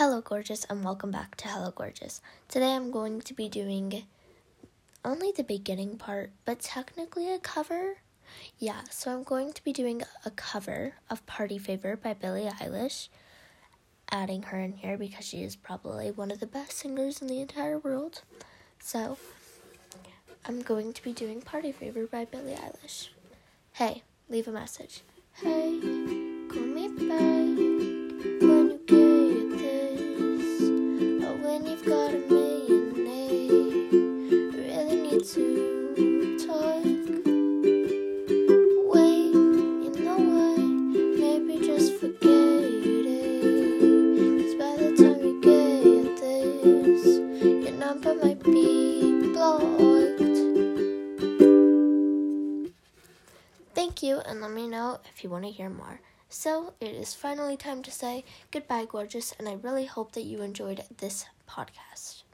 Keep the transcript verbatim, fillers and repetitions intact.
Hello Gorgeous and welcome back to Hello Gorgeous. Today I'm going to be doing only the beginning part, but technically a cover. Yeah, so I'm going to be doing a cover of Party Favor by Billie Eilish, adding her in here because she is probably one of the best singers in the entire world. So I'm going to be doing Party Favor by Billie Eilish. Hey, leave a message. Hey, call me back. To talk, wait, you know what, maybe just forget it, cause by the time you get this, your number might be blocked. Thank you, and let me know if you want to hear more. So, it is finally time to say goodbye, gorgeous, and I really hope that you enjoyed this podcast.